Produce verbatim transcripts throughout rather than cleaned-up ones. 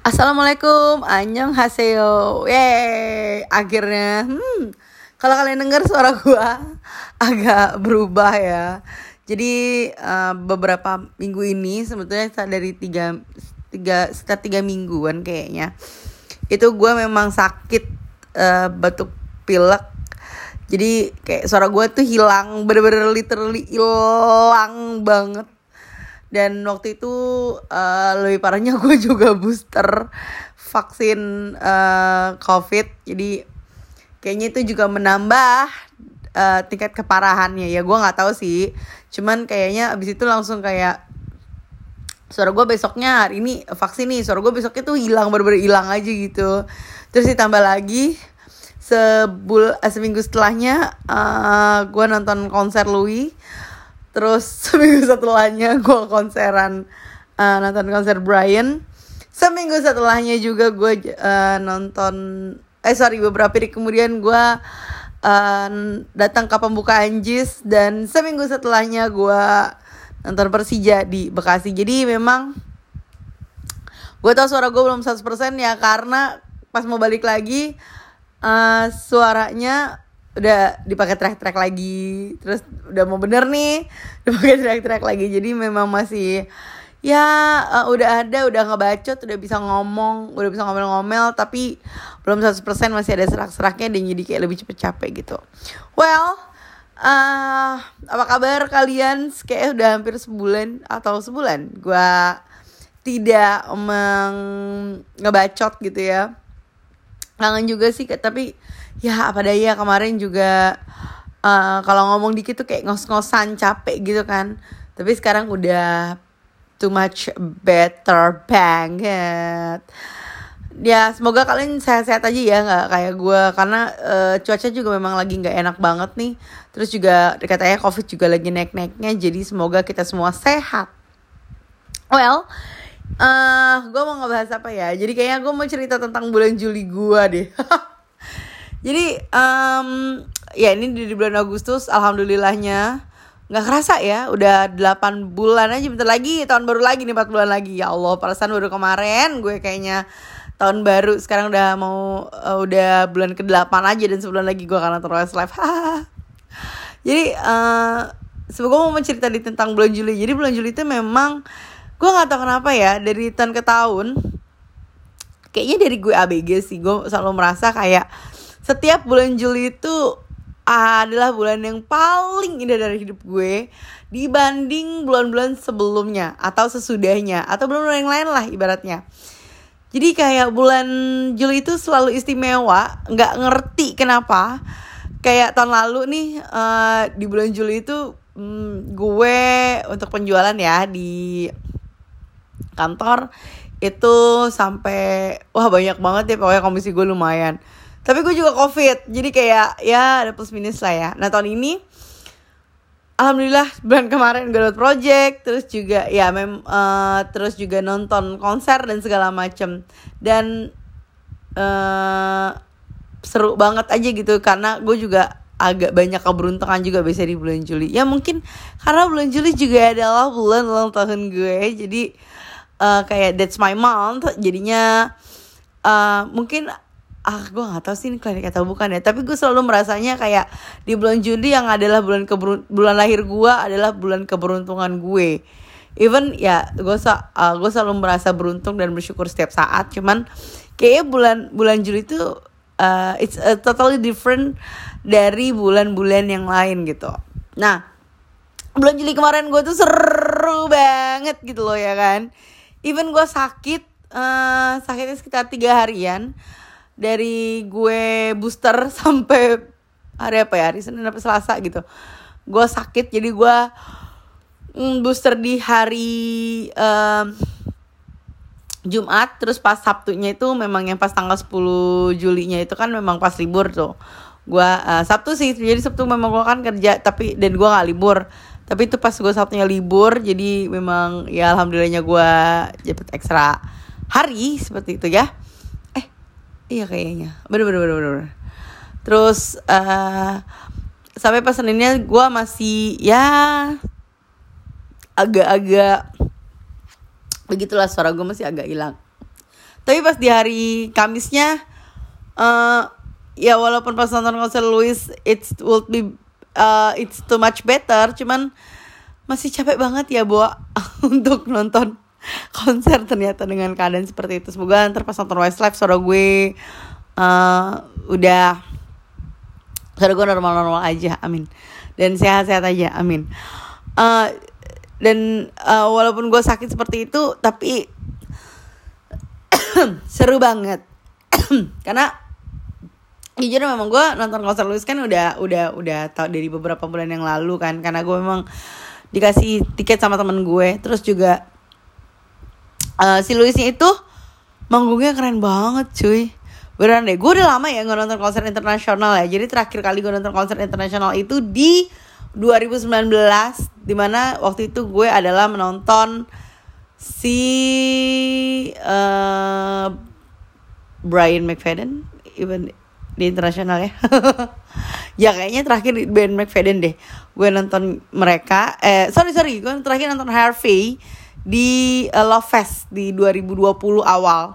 Assalamualaikum, annyeonghaseyo. Yeay, akhirnya hmm, kalau kalian dengar suara gue agak berubah ya. Jadi uh, beberapa minggu ini sebetulnya dari tiga, tiga, sekitar tiga mingguan kayaknya, itu gue memang sakit uh, batuk pilek. Jadi kayak suara gue tuh hilang, bener-bener literally hilang banget. Dan waktu itu uh, lebih parahnya gue juga booster vaksin uh, COVID. Jadi kayaknya itu juga menambah uh, tingkat keparahannya. Ya gue gak tahu sih, cuman kayaknya abis itu langsung kayak suara gue besoknya hari ini vaksin nih, suara gue besoknya tuh hilang, bener-bener hilang aja gitu. Terus ditambah lagi sebul- seminggu setelahnya uh, gue nonton konser Louis. Terus seminggu setelahnya gue konseran uh, nonton konser Brian. Seminggu setelahnya juga gue uh, nonton eh sorry beberapa hari kemudian gue uh, datang ke pembukaan J I S, dan seminggu setelahnya gue nonton Persija di Bekasi. Jadi memang gue tau suara gue belum seratus persen ya, karena pas mau balik lagi uh, suaranya udah dipakai track-track lagi, terus udah mau bener nih dipakai track-track lagi. Jadi memang masih ya uh, udah ada, udah ngebacot, udah bisa ngomong, udah bisa ngomel-ngomel, tapi belum seratus persen, masih ada serak-seraknya dan jadi kayak lebih cepet capek gitu. Well, uh, apa kabar kalian? Kayaknya udah hampir sebulan atau sebulan gue tidak meng- ngebacot gitu ya. Kangen juga sih, tapi ya apa daya, kemarin juga uh, kalau ngomong dikit tuh kayak ngos-ngosan, capek gitu kan. Tapi sekarang udah too much better banget. Ya semoga kalian sehat-sehat aja ya, gak kayak gue. Karena uh, cuaca juga memang lagi gak enak banget nih. Terus juga katanya COVID juga lagi naik-naiknya. Jadi semoga kita semua sehat. Well, Uh, gue mau ngebahas apa ya? Jadi kayaknya gue mau cerita tentang bulan Juli gue deh. Jadi um, ya ini di bulan Agustus, alhamdulillahnya gak kerasa ya, udah delapan bulan aja, bentar lagi tahun baru lagi nih, empat bulan lagi. Ya Allah, perasaan baru kemarin gue kayaknya tahun baru. Sekarang udah mau uh, udah bulan ke delapan aja, dan sebulan lagi gue akan nonton Westlife. Jadi uh, semoga mau cerita di tentang bulan Juli. Jadi bulan Juli itu memang gue gak tau kenapa ya, dari tahun ke tahun, kayaknya dari gue A B G sih, gue selalu merasa kayak setiap bulan Juli itu adalah bulan yang paling indah dari hidup gue dibanding bulan-bulan sebelumnya, atau sesudahnya, atau bulan-bulan yang lain lah ibaratnya. Jadi kayak bulan Juli itu selalu istimewa, gak ngerti kenapa. Kayak tahun lalu nih, uh, di bulan Juli itu hmm, gue untuk penjualan ya di kantor itu sampai wah banyak banget ya, pokoknya komisi gue lumayan. Tapi gue juga COVID, jadi kayak ya ada plus minus lah ya. Nah tahun ini alhamdulillah bulan kemarin gue dapat project, terus juga ya mem uh, terus juga nonton konser dan segala macem, dan uh, seru banget aja gitu. Karena gue juga agak banyak keberuntungan juga bisa di bulan Juli. Ya mungkin karena bulan Juli juga adalah bulan ulang tahun gue, jadi Uh, kayak that's my month. Jadinya uh, mungkin ah gue nggak tahu sih ini klinik atau bukan ya, tapi gue selalu merasanya kayak di bulan Juli yang adalah bulan keberun- bulan lahir gue adalah bulan keberuntungan gue. Even ya gue sa- uh, gue selalu merasa beruntung dan bersyukur setiap saat. Cuman kayaknya bulan bulan Juli itu uh, it's a totally different dari bulan-bulan yang lain gitu. Nah bulan Juli kemarin gue tuh seru banget gitu loh ya kan. Even gue sakit, uh, sakitnya sekitar tiga harian. Dari gue booster sampai hari apa ya, hari Senin sampai Selasa gitu. Gue sakit, jadi gue mm, booster di hari uh, Jumat. Terus pas Sabtunya itu memang yang pas tanggal sepuluh Julinya itu kan memang pas libur tuh. Gue uh, Sabtu sih, jadi Sabtu memang gue kan kerja, tapi dan gue gak libur. Tapi itu pas gue Sabtunya libur, jadi memang ya alhamdulillahnya gue dapat ekstra hari seperti itu ya. Eh, iya kayaknya. Bener-bener. Terus uh, sampai pas Seninnya gue masih ya agak-agak begitulah, suara gue masih agak hilang. Tapi pas di hari Kamisnya, uh, ya walaupun pas nonton konser Louis, it would be uh, it's too much better. Cuman masih capek banget ya Boa untuk nonton konser ternyata dengan keadaan seperti itu. Semoga ntar pas nonton Westlife suara gue uh, udah suara gue normal-normal aja, amin. Dan sehat-sehat aja, amin. Uh, dan uh, walaupun gue sakit seperti itu, tapi seru banget. Karena jujur memang gue nonton konser Louis kan udah udah udah tau dari beberapa bulan yang lalu kan, karena gue memang dikasih tiket sama temen gue. Terus juga uh, si Louisnya itu manggungnya keren banget cuy, beneran deh. Gue udah lama ya gak nonton konser internasional ya. Jadi terakhir kali gue nonton konser internasional itu di dua ribu sembilan belas, dimana waktu itu gue adalah menonton si uh, Brian McFadden even di internasional ya. Ya kayaknya terakhir Brian McFadden deh gue nonton mereka. Eh sorry sorry gue terakhir nonton Harvey di uh, Love Fest di dua ribu dua puluh awal.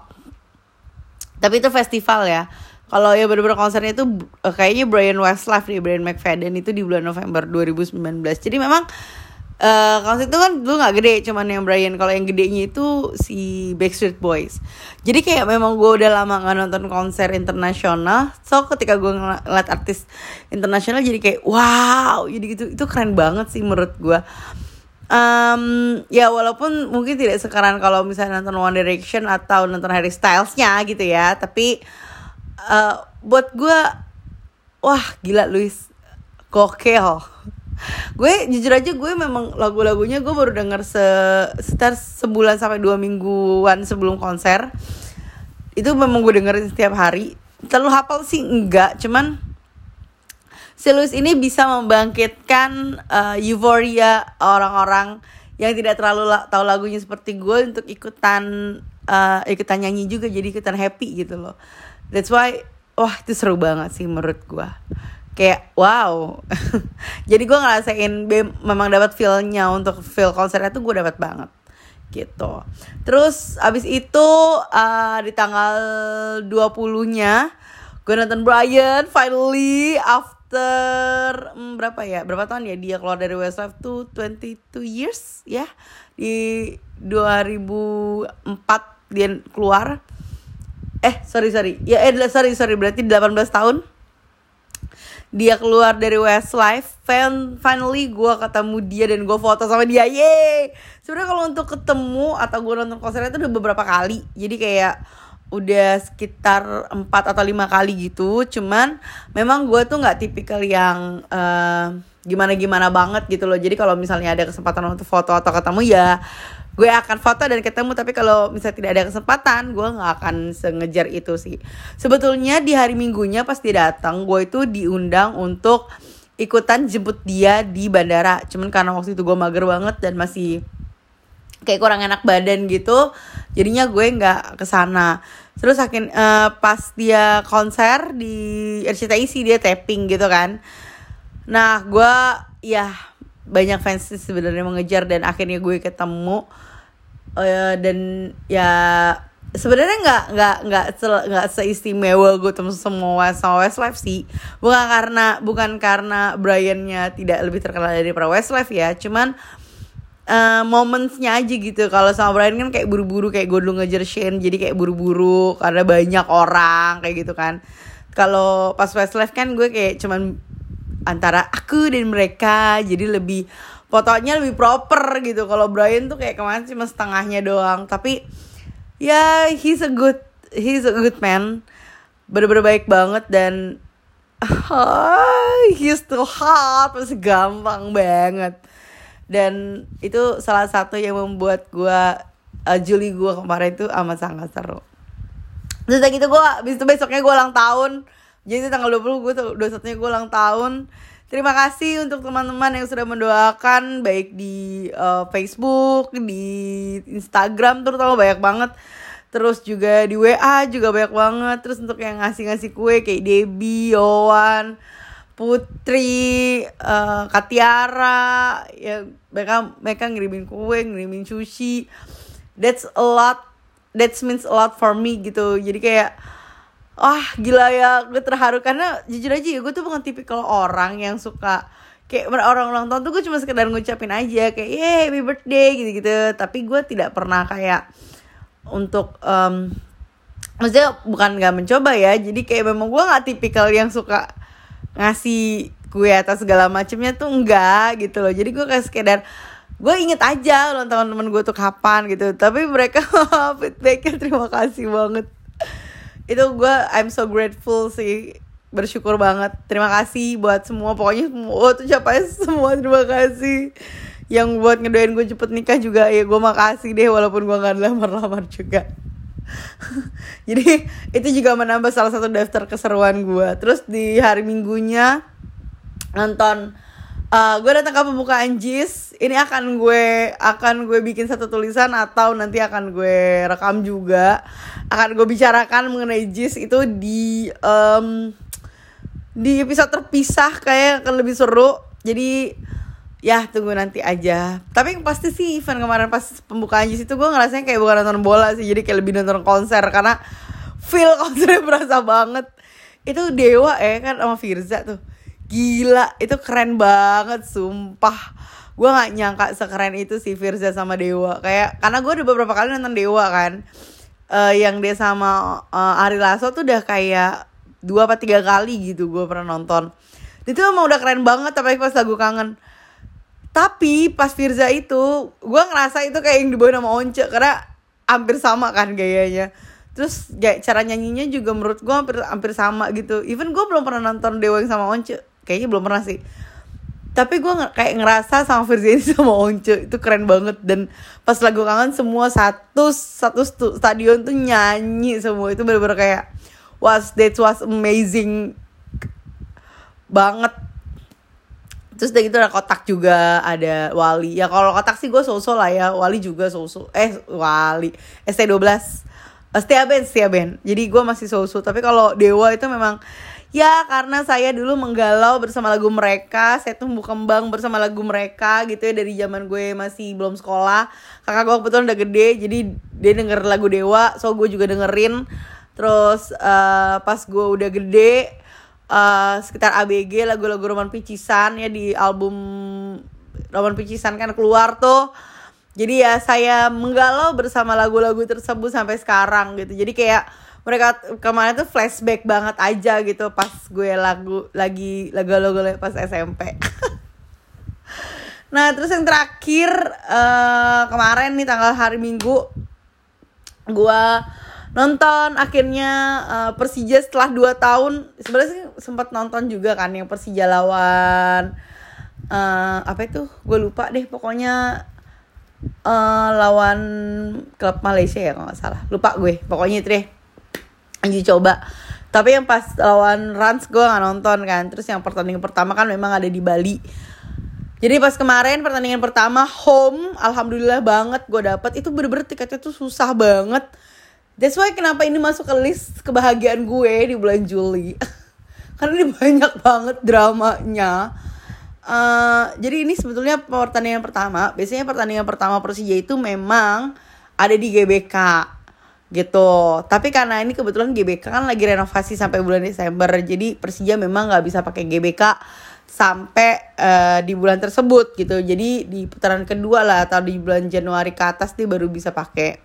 Tapi itu festival ya. Kalau ya bener-bener konsernya itu uh, kayaknya Brian Westlife nih, Brian McFadden itu di bulan November dua ribu sembilan belas. Jadi memang Uh, konser itu kan dulu gak gede, cuman yang Brian. Kalau yang gedenya itu si Backstreet Boys. Jadi kayak memang gue udah lama gak nonton konser internasional. So ketika gue ngeliat artis internasional jadi kayak wow, jadi gitu. Itu keren banget sih menurut gue. um, Ya walaupun mungkin tidak sekarang kalau misalnya nonton One Direction atau nonton Harry Styles-nya gitu ya. Tapi uh, buat gue, wah gila Louis, gokil. Gue jujur aja gue memang lagu-lagunya gue baru denger se sekitar sebulan sampai dua mingguan sebelum konser. Itu memang gue dengerin setiap hari. Terlalu hafal sih enggak, cuman si Louis ini bisa membangkitkan uh, euforia orang-orang yang tidak terlalu la- tahu lagunya seperti gue untuk ikutan uh, ikutan nyanyi juga, jadi ikutan happy gitu loh. That's why wah itu seru banget sih menurut gue. Kayak wow. Jadi gue ngerasain be- memang dapat feel-nya untuk feel konsernya tuh gue dapat banget gitu. Terus abis itu uh, di tanggal dua puluh-nya gue nonton Brian finally after hmm, berapa ya? Berapa tahun ya dia keluar dari Westlife tuh, twenty-two years ya. Di dua ribu empat dia keluar. Eh, sorry sorry. Ya eh sorry sorry berarti delapan belas tahun. Dia keluar dari Westlife. Finally gue ketemu dia dan gue foto sama dia. Yeay. Sebenarnya kalau untuk ketemu atau gue nonton konsernya itu udah beberapa kali. Jadi kayak udah sekitar empat atau lima kali gitu. Cuman memang gue tuh gak tipikal yang uh, gimana-gimana banget gitu loh. Jadi kalau misalnya ada kesempatan untuk foto atau ketemu ya gue akan foto dan ketemu. Tapi kalau misalnya tidak ada kesempatan, gue gak akan sengejar itu sih. Sebetulnya di hari Minggunya pas dia datang, gue itu diundang untuk ikutan jemput dia di bandara. Cuman karena waktu itu gue mager banget dan masih kayak kurang enak badan gitu, jadinya gue nggak kesana. Terus akhirnya uh, pas dia konser di R C T I sih dia tapping gitu kan. Nah gue ya banyak fans sebenarnya mengejar dan akhirnya gue ketemu uh, dan ya sebenarnya nggak nggak nggak nggak seistimewa gue ketemu semua sama Westlife sih. Bukan karena bukan karena Briannya tidak lebih terkenal dari para Westlife ya, cuman Uh, momentsnya aja gitu. Kalau sama Brian kan kayak buru-buru, kayak gue dulu ngejar Shane, jadi kayak buru-buru karena banyak orang kayak gitu kan. Kalau pas Westlife kan gue kayak cuman antara aku dan mereka, jadi lebih fotonya lebih proper gitu. Kalau Brian tuh kayak kemarin cuma setengahnya doang. Tapi ya yeah, he's a good he's a good man, bener-bener baik banget dan oh, he's too hot, masih gampang banget. Dan itu salah satu yang membuat gue, uh, Juli gue kemarin itu amat sangat seru. Terus kayak gitu gue, abis itu besoknya gue ulang tahun. Jadi tanggal dua puluh, gue dua puluh satu nya gue ulang tahun. Terima kasih untuk teman-teman yang sudah mendoakan, baik di uh, Facebook, di Instagram, terutama banyak banget. Terus juga di W A juga banyak banget. Terus untuk yang ngasih-ngasih kue kayak Debbie, Yowan, Putri, uh, Katiara, ya mereka mereka ngirimin kue, ngirimin sushi. That's a lot. that means a lot for me gitu. Jadi kayak wah oh, gila ya, gue terharu. Karena jujur aja ya, gue tuh bukan tipikal orang yang suka kayak orang ulang tahun tuh gue cuma sekedar ngucapin aja kayak yeah, happy birthday gitu-gitu. Tapi gue tidak pernah kayak untuk um, maksudnya bukan gak mencoba ya. Jadi kayak memang gue gak tipikal yang suka ngasih kue atas segala macemnya tuh enggak gitu loh. Jadi gue kayak sekedar gue inget aja loh teman-teman gue tuh kapan gitu. Tapi mereka feedbacknya terima kasih banget. Itu gue I'm so grateful sih, bersyukur banget. Terima kasih buat semua. Pokoknya semua tuh capek semua terima kasih. Yang buat ngedoain gue cepet nikah juga ya gue makasih deh, walaupun gue gak lamar-lamar juga. Jadi itu juga menambah salah satu daftar keseruan gue. Terus di hari Minggunya nonton uh, gue datang ke pembukaan J I S. Ini akan gue akan gue bikin satu tulisan atau nanti akan gue rekam juga. Akan gue bicarakan mengenai J I S itu di um, di episode terpisah, kayak akan lebih seru. Jadi ya tunggu nanti aja. Tapi yang pasti sih event kemarin pas pembukaan J I S itu gue ngerasanya kayak bukan nonton bola sih, jadi kayak lebih nonton konser karena feel konsernya berasa banget. Itu Dewa ya kan sama Virzha tuh. Gila, itu keren banget, sumpah. Gue gak nyangka sekeren itu si Virzha sama Dewa. Kayak, karena gue udah beberapa kali nonton Dewa kan. Uh, yang dia sama uh, Ari Lasso tuh udah kayak dua atau tiga kali gitu gue pernah nonton. Itu emang udah keren banget, tapi pas lagu Kangen. Tapi pas Virzha itu, gue ngerasa itu kayak yang dibawain sama Once. Karena hampir sama kan gayanya. Terus kayak cara nyanyinya juga menurut gue hampir, hampir sama gitu. Even gue belum pernah nonton Dewa yang sama Once. Kayaknya belum pernah sih. Tapi gue nge- kayak ngerasa sama Virzha ini sama Once. Itu keren banget. Dan pas lagu Kangen semua satu satu stu, stadion tuh nyanyi semua. Itu bener-bener kayak was, that was amazing banget. Terus udah gitu ada Kotak juga, ada Wali. Ya kalau Kotak sih gue so-so lah ya. Wali juga so-so. Eh Wali. S T twelve. S T Band, S T Band. Jadi gue masih so-so. Tapi kalau Dewa itu memang ya karena saya dulu menggalau bersama lagu mereka, saya tumbuh kembang bersama lagu mereka gitu ya dari zaman gue masih belum sekolah. Kakak gue kebetulan udah gede, jadi dia denger lagu Dewa, so gue juga dengerin. Terus uh, pas gue udah gede uh, sekitar A B G lagu-lagu Roman Picisan ya di album Roman Picisan kan keluar tuh. Jadi ya saya menggalau bersama lagu-lagu tersebut sampai sekarang gitu. Jadi kayak mereka kemarin tuh flashback banget aja gitu pas gue lagu lagi lagu-lagu pas S M P. Nah terus yang terakhir uh, kemarin nih tanggal hari Minggu gue nonton akhirnya uh, Persija setelah dua tahun. Sebenarnya sempat nonton juga kan yang Persija lawan uh, apa itu gue lupa deh pokoknya. Uh, lawan klub Malaysia ya kalau gak salah. Lupa gue, pokoknya itu deh uji coba. Tapi yang pas lawan Rans gue gak nonton kan. Terus yang pertandingan pertama kan memang ada di Bali. Jadi pas kemarin pertandingan pertama home, alhamdulillah banget gue dapet. Itu bener-bener tiketnya tuh susah banget. That's why kenapa ini masuk ke list kebahagiaan gue di bulan Juli. Karena ini banyak banget dramanya. Uh, jadi ini sebetulnya pertandingan pertama. Biasanya pertandingan pertama Persija itu memang ada di G B K gitu. Tapi karena ini kebetulan G B K kan lagi renovasi sampai bulan Desember, jadi Persija memang gak bisa pakai G B K sampai uh, di bulan tersebut gitu. Jadi di putaran kedua lah atau di bulan Januari ke atas dia baru bisa pakai.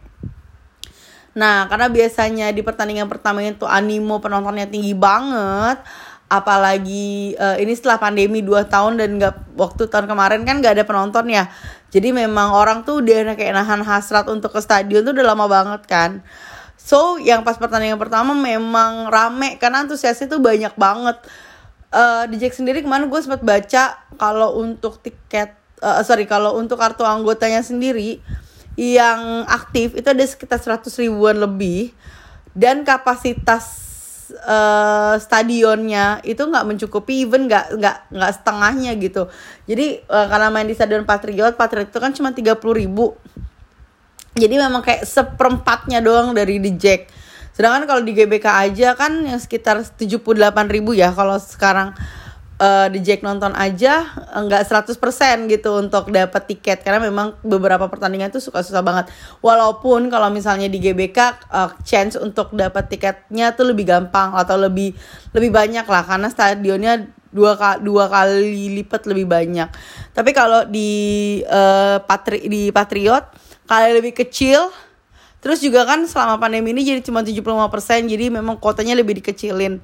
Nah karena biasanya di pertandingan pertama itu animo penontonnya tinggi banget. Apalagi uh, ini setelah pandemi dua tahun dan gak, waktu tahun kemarin kan gak ada penonton ya. Jadi memang orang tuh udah kayak nahan hasrat untuk ke stadion tuh udah lama banget kan. So yang pas pertandingan pertama memang rame karena antusiasnya tuh banyak banget. uh, Di Jack sendiri kemarin gue sempat baca kalau untuk tiket, uh, sorry kalau untuk kartu anggotanya sendiri yang aktif itu ada sekitar seratus ribuan lebih. Dan kapasitas Uh, stadionnya itu nggak mencukupi, even nggak nggak nggak setengahnya gitu. Jadi uh, karena main di Stadion Patriot, Patriot itu kan cuma tiga puluh ribu. Jadi memang kayak seperempatnya doang dari The Jack. Sedangkan kalau di G B K aja kan yang sekitar tujuh puluh delapan ribu ya kalau sekarang. uh, di Jack nonton aja nggak seratus persen gitu untuk dapat tiket, karena memang beberapa pertandingan tuh suka susah banget. Walaupun kalau misalnya di G B K uh, chance untuk dapat tiketnya tuh lebih gampang atau lebih lebih banyak lah, karena stadionnya dua dua kali lipat lebih banyak. Tapi kalau di uh, patri di Patriot kali lebih kecil. Terus juga kan selama pandemi ini jadi cuma tujuh puluh lima persen, jadi memang kuotanya lebih dikecilin.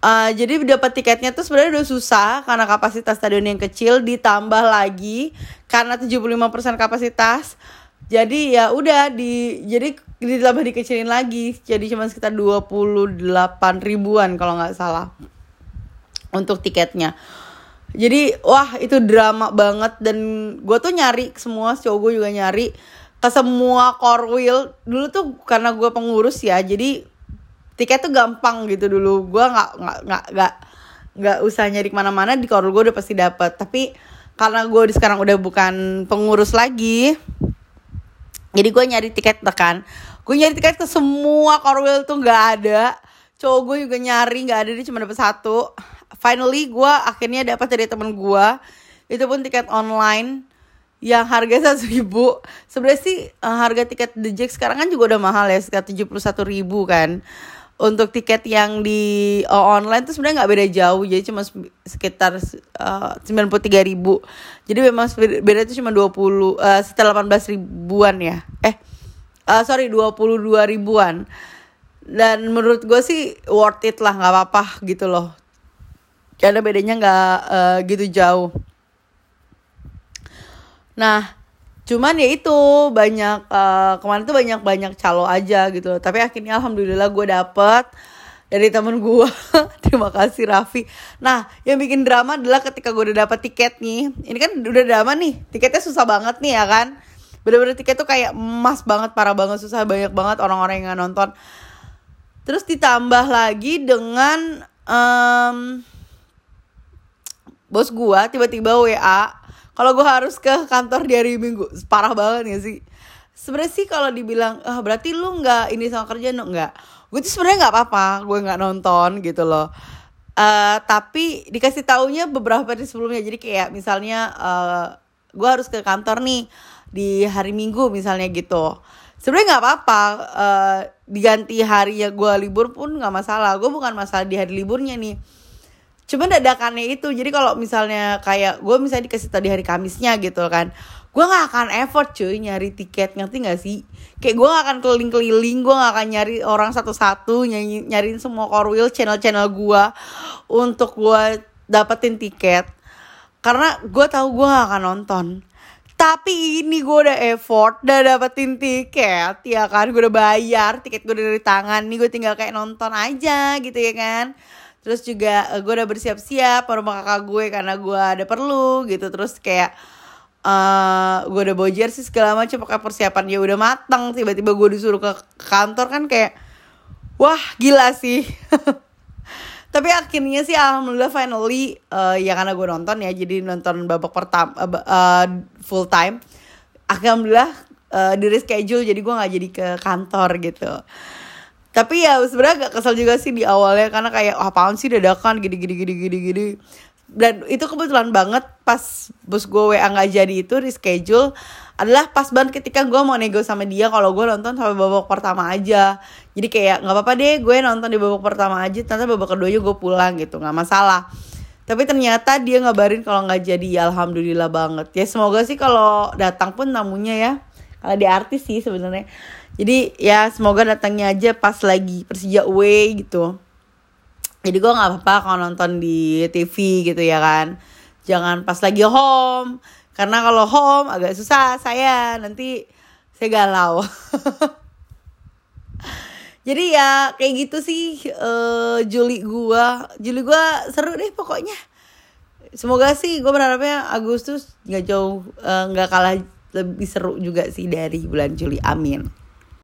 Uh, jadi dapat tiketnya tuh sebenarnya udah susah karena kapasitas stadion yang kecil, ditambah lagi karena tujuh puluh lima persen kapasitas. Jadi ya udah di jadi ditambah dikecilin lagi. Jadi cuma sekitar dua puluh delapan ribuan kalau nggak salah untuk tiketnya. Jadi wah itu drama banget, dan gue tuh nyari semua, cowok gue juga nyari ke semua korwil. Dulu tuh karena gue pengurus ya, jadi tiket tuh gampang gitu dulu. Gue nggak nggak nggak nggak nggak usah nyari kemana-mana, di korwil gue udah pasti dapat. Tapi karena gue sekarang udah bukan pengurus lagi, jadi gue nyari tiket tekan. Gue nyari tiket ke semua korwil tuh nggak ada. Cowok gue juga nyari nggak ada, dia cuma dapat satu. Finally gue akhirnya dapat dari temen gue. Itu pun tiket online yang harga seratus ribu. Sebenarnya sih uh, harga tiket The Jack sekarang kan juga udah mahal ya, sekitar tujuh puluh satu ribu kan. Untuk tiket yang di uh, online tuh sebenarnya nggak beda jauh, jadi cuma sekitar uh, sembilan puluh tiga ribu. Jadi memang beda itu cuma dua puluh, uh, sekitar delapan belas ribuan ya. Eh, uh, sorry dua puluh dua ribuan. Dan menurut gue sih worth it lah, nggak apa-apa gitu loh. Karena bedanya nggak uh, gitu jauh. Nah, cuman ya itu banyak uh, kemarin tuh banyak-banyak calo aja gitu. Tapi akhirnya alhamdulillah gue dapet dari temen gue. Terima kasih Raffi. Nah, yang bikin drama adalah ketika gue udah dapet tiket nih. Ini kan udah drama nih, tiketnya susah banget nih ya kan. Bener-bener tiket tuh kayak emas banget, parah banget, susah banyak banget orang-orang yang gak nonton. Terus ditambah lagi dengan um, bos gue tiba-tiba W A kalau gue harus ke kantor di hari Minggu. Parah banget gak sih? Sebenarnya sih kalau dibilang, ah berarti lu gak ini sama kerjaan, no? Enggak. Gue tuh sebenarnya gak apa-apa, gue gak nonton gitu loh. Uh, tapi dikasih taunya beberapa hari sebelumnya. Jadi kayak misalnya, uh, gue harus ke kantor nih di hari Minggu misalnya gitu. Sebenarnya gak apa-apa, uh, diganti hari ya gue libur pun gak masalah. Gue bukan masalah di hari liburnya nih. Cuman dadakannya itu, jadi kalau misalnya kayak gue misalnya dikasih tau di hari Kamisnya gitu kan, gue gak akan effort cuy nyari tiket, ngerti gak sih? Kayak gue gak akan keliling-keliling, gue gak akan nyari orang satu-satu, ny- nyariin semua korwil, channel-channel gue untuk gue dapetin tiket. Karena gue tahu gue gak akan nonton. Tapi ini gue udah effort, udah dapetin tiket, ya kan? Gue udah bayar, tiket gue udah dari tangan, nih gue tinggal kayak nonton aja gitu ya kan? Terus juga gue udah bersiap-siap ke rumah kakak gue karena gue ada perlu gitu. Terus kayak uh, gue udah bawa jersey segala macam, pakai persiapannya udah matang. Tiba-tiba gue disuruh ke kantor kan kayak wah gila sih. Tapi akhirnya sih alhamdulillah finally uh, ya karena gue nonton ya, jadi nonton babak pertama uh, full time. Alhamdulillah uh, di reschedule, jadi gue nggak jadi ke kantor gitu. Tapi ya sebenarnya agak kesel juga sih di awalnya, karena kayak oh, apaan sih dadakan gini-gini-gini-gini. Dan itu kebetulan banget pas bos gue W A gak jadi itu reschedule adalah pas banget ketika gue mau nego sama dia kalau gue nonton sampai babak pertama aja. Jadi kayak gak apa-apa deh gue nonton di babak pertama aja, ternyata babak keduanya gue pulang gitu, gak masalah. Tapi ternyata dia ngabarin kalau gak jadi, ya alhamdulillah banget. Ya semoga sih kalau datang pun tamunya ya, kalau dia artis sih sebenarnya. Jadi ya semoga datangnya aja pas lagi Persija away gitu. Jadi gue gak apa-apa kalau nonton di T V gitu ya kan. Jangan pas lagi home. Karena kalau home agak susah saya. Nanti saya galau. Jadi ya kayak gitu sih uh, Juli gue. Juli gue seru deh pokoknya. Semoga sih gue berharapnya Agustus gak jauh, uh, gak kalah lebih seru juga sih dari bulan Juli. Amin.